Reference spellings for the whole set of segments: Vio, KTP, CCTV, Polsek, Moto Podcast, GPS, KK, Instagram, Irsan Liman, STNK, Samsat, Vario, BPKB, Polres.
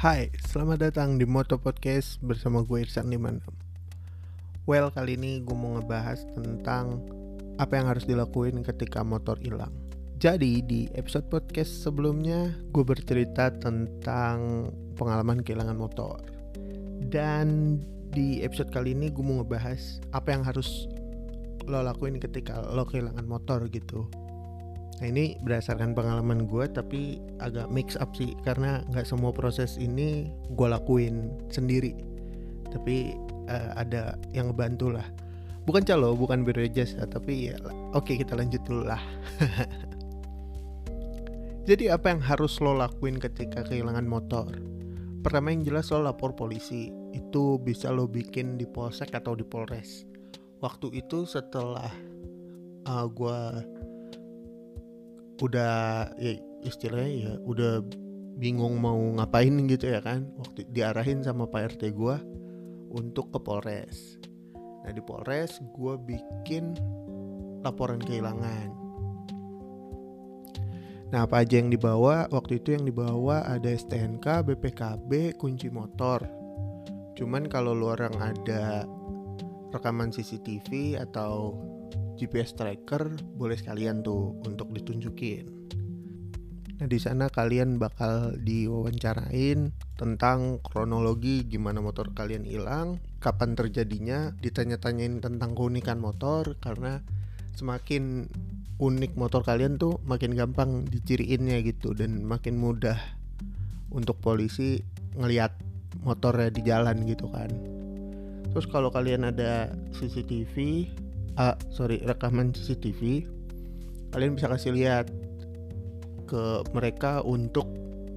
Hai, selamat datang di Moto Podcast bersama gue Irsan Liman. Kali ini gue mau ngebahas tentang apa yang harus dilakuin ketika motor hilang. Jadi di episode podcast sebelumnya gue bercerita tentang pengalaman kehilangan motor. Dan di episode kali ini gue mau ngebahas apa yang harus lo lakuin ketika lo kehilangan motor gitu. Nah ini berdasarkan pengalaman gue, tapi agak mix up sih, karena gak semua proses ini gue lakuin sendiri. Tapi ada yang ngebantu lah. Bukan calo, bukan berjasa, tapi ya oke, kita lanjut dulu lah. Jadi apa yang harus lo lakuin ketika kehilangan motor? Pertama yang jelas, lo lapor polisi. Itu bisa lo bikin di Polsek atau di Polres. Waktu itu setelah gue udah ya istilahnya ya udah bingung mau ngapain gitu ya kan, waktu diarahin sama Pak RT gue untuk ke Polres. Nah di Polres gue bikin laporan kehilangan. Nah apa aja yang dibawa? Waktu itu yang dibawa ada STNK, BPKB, kunci motor. Cuman kalau lu orang ada rekaman CCTV atau GPS tracker, boleh sekalian tuh untuk ditunjukin. Nah di sana kalian bakal diwawancarain tentang kronologi gimana motor kalian hilang, kapan terjadinya, ditanya-tanyain tentang keunikan motor, karena semakin unik motor kalian tuh makin gampang diciriinnya gitu, dan makin mudah untuk polisi ngelihat motornya di jalan gitu kan. Terus kalau kalian ada CCTV, rekaman CCTV, kalian bisa kasih lihat ke mereka untuk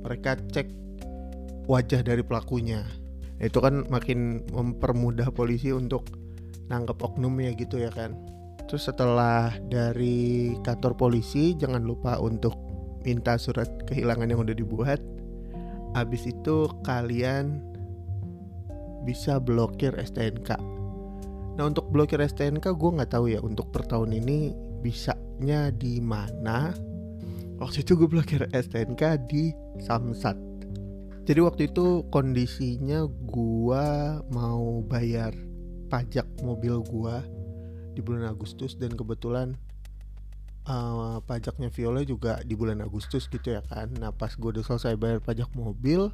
mereka cek wajah dari pelakunya. Itu kan makin mempermudah polisi untuk nangkep oknumnya gitu ya kan. Terus setelah dari kantor polisi, jangan lupa untuk minta surat kehilangan yang udah dibuat. Habis itu kalian bisa blokir STNK. Nah untuk blokir STNK gue nggak tahu ya untuk per tahun ini bisanya di mana. Waktu itu gue blokir STNK di Samsat. Jadi waktu itu kondisinya gue mau bayar pajak mobil gue di bulan Agustus, dan kebetulan pajaknya Vio juga di bulan Agustus gitu ya kan. Nah pas gue udah selesai bayar pajak mobil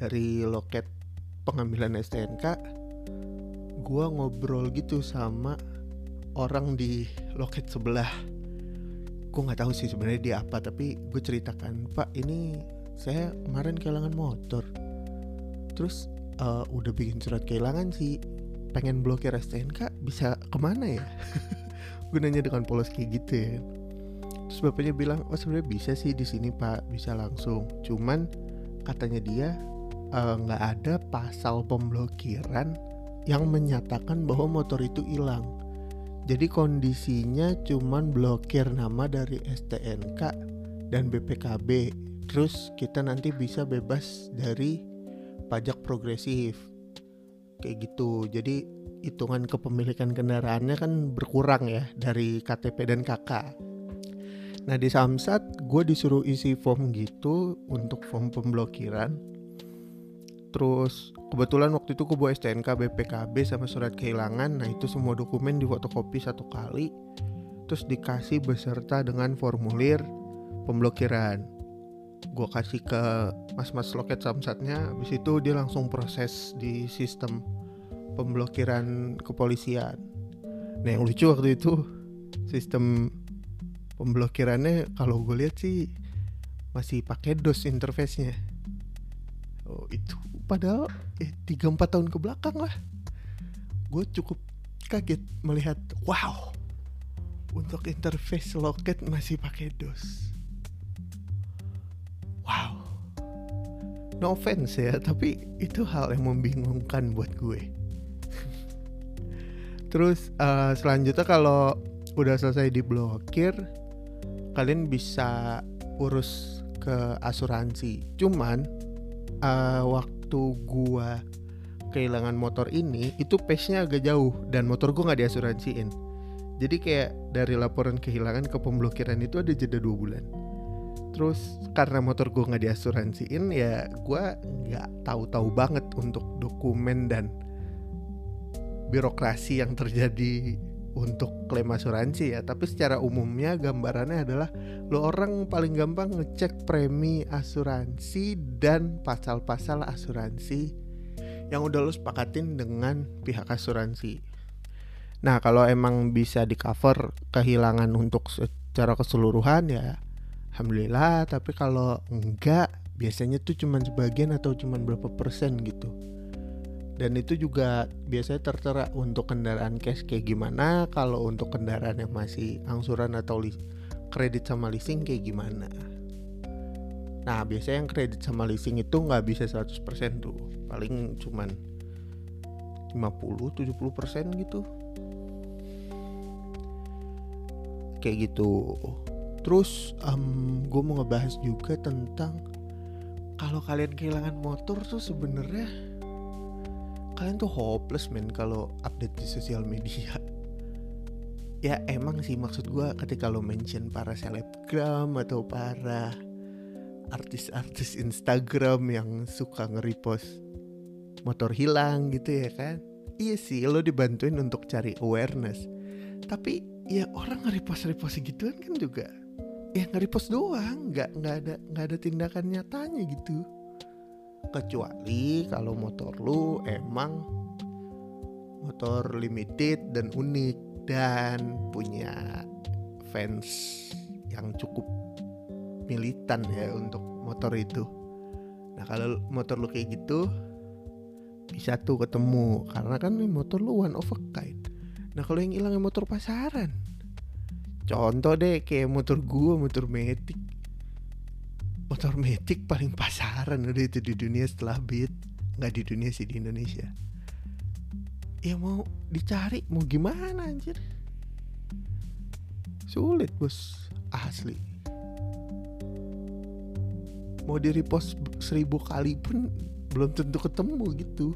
dari loket pengambilan STNK, gue ngobrol gitu sama orang di loket sebelah. Gue nggak tahu sih sebenarnya dia apa, tapi gue ceritakan, Pak, ini saya kemarin kehilangan motor. Terus udah bikin surat kehilangan sih. Pengen blokir STNK, bisa kemana ya? Gue nanya dengan polos kayak gitu ya. Terus bapaknya bilang, oh sebenarnya bisa sih di sini Pak, bisa langsung. Cuman katanya dia nggak ada pasal pemblokiran yang menyatakan bahwa motor itu hilang. Jadi kondisinya cuman blokir nama dari STNK dan BPKB. Terus kita nanti bisa bebas dari pajak progresif. Kayak gitu. Jadi hitungan kepemilikan kendaraannya kan berkurang ya dari KTP dan KK. Nah di Samsat gue disuruh isi form gitu untuk form pemblokiran. Terus kebetulan waktu itu gue bawa STNK, BPKB, sama surat kehilangan. Nah itu semua dokumen difotokopi satu kali, terus dikasih beserta dengan formulir pemblokiran. Gue kasih ke mas-mas loket Samsatnya. Habis itu dia langsung proses di sistem pemblokiran kepolisian. Nah yang lucu waktu itu sistem pemblokirannya kalau gue lihat sih masih pakai DOS interface-nya. Oh itu padahal 3-4 tahun ke belakang lah. Gue cukup kaget melihat, wow, untuk interface loket masih pakai DOS. Wow. No offense ya, tapi itu hal yang membingungkan buat gue. Terus selanjutnya kalau udah selesai diblokir, kalian bisa urus ke asuransi. Cuman waktu gua kehilangan motor ini, itu pace-nya agak jauh dan motor gua gak diasuransiin. Jadi kayak dari laporan kehilangan ke pemblokiran itu ada jeda 2 bulan. Terus karena motor gue nggak diasuransiin, ya gue nggak tahu-tahu banget untuk dokumen dan birokrasi yang terjadi untuk klaim asuransi ya. Tapi secara umumnya gambarannya adalah lo orang paling gampang ngecek premi asuransi dan pasal-pasal asuransi yang udah lo sepakatin dengan pihak asuransi. Nah kalau emang bisa di cover kehilangan untuk secara keseluruhan ya alhamdulillah, tapi kalau enggak biasanya tuh cuman sebagian atau cuman berapa persen gitu. Dan itu juga biasanya tertera untuk kendaraan cash kayak gimana, kalau untuk kendaraan yang masih angsuran atau kredit sama leasing kayak gimana. Nah biasanya yang kredit sama leasing itu gak bisa 100% tuh, paling cuman 50-70% gitu, kayak gitu. Terus gue mau ngebahas juga tentang kalau kalian kehilangan motor tuh sebenarnya kalian tuh hopeless men kalau update di sosial media. Ya emang sih, maksud gue ketika lo mention para selebgram atau para artis-artis Instagram yang suka nge-repost motor hilang gitu ya kan, iya sih lo dibantuin untuk cari awareness. Tapi ya orang nge-repost gituan kan juga ya nge-repost doang, Gak ada tindakan nyatanya gitu. Kecuali kalau motor lu emang motor limited dan unik dan punya fans yang cukup militan ya untuk motor itu. Nah kalau motor lu kayak gitu bisa tuh ketemu, karena kan motor lu one of a kind. Nah kalau yang hilang motor pasaran, contoh deh kayak motor gua, motor Matic paling pasaran udah itu di dunia setelah Beat. Nggak di dunia sih, di Indonesia. Ya mau dicari mau gimana anjir, sulit bos asli. Mau di repost 1000 kali pun belum tentu ketemu gitu,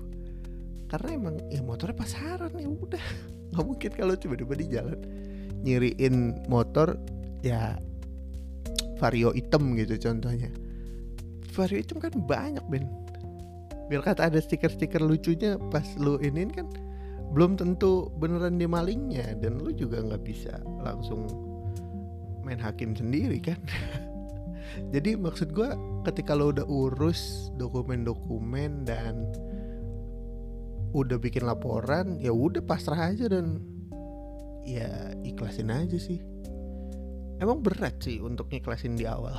karena emang ya motornya pasaran ya udah. Nggak mungkin kalau tiba-tiba di jalan nyiriin motor ya Vario hitam gitu contohnya. Vario hitam kan banyak Ben, biar kata ada stiker-stiker lucunya, pas lu iniin kan belum tentu beneran dia malingnya. Dan lu juga gak bisa langsung main hakim sendiri kan. Jadi maksud gue ketika lu udah urus dokumen-dokumen dan udah bikin laporan, ya udah pasrah aja dan ya ikhlasin aja sih. Emang berat sih untuk ngiklasin di awal.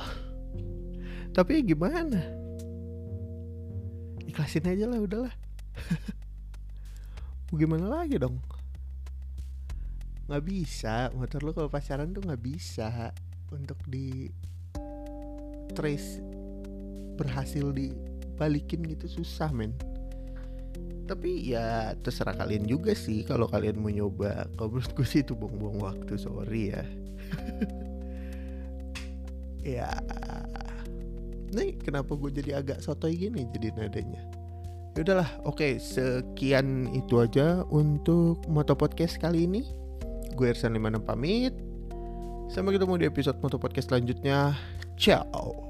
Tapi ya gimana? Ikhlasin aja lah udahlah. Gimana lagi dong? Gak bisa, motor lo kalau pasaran tuh gak bisa untuk di trace, berhasil dibalikin gitu, susah men. Tapi ya terserah kalian juga sih kalau kalian mau nyoba. Kalau menurut gue sih itu buang-buang waktu, sorry ya. Ya nih kenapa gue jadi agak sotoy gini jadi nadanya. Yaudahlah, oke, sekian itu aja untuk Moto Podcast kali ini. Gue Irsan Liman pamit. Sampai ketemu di episode Moto Podcast selanjutnya. Ciao.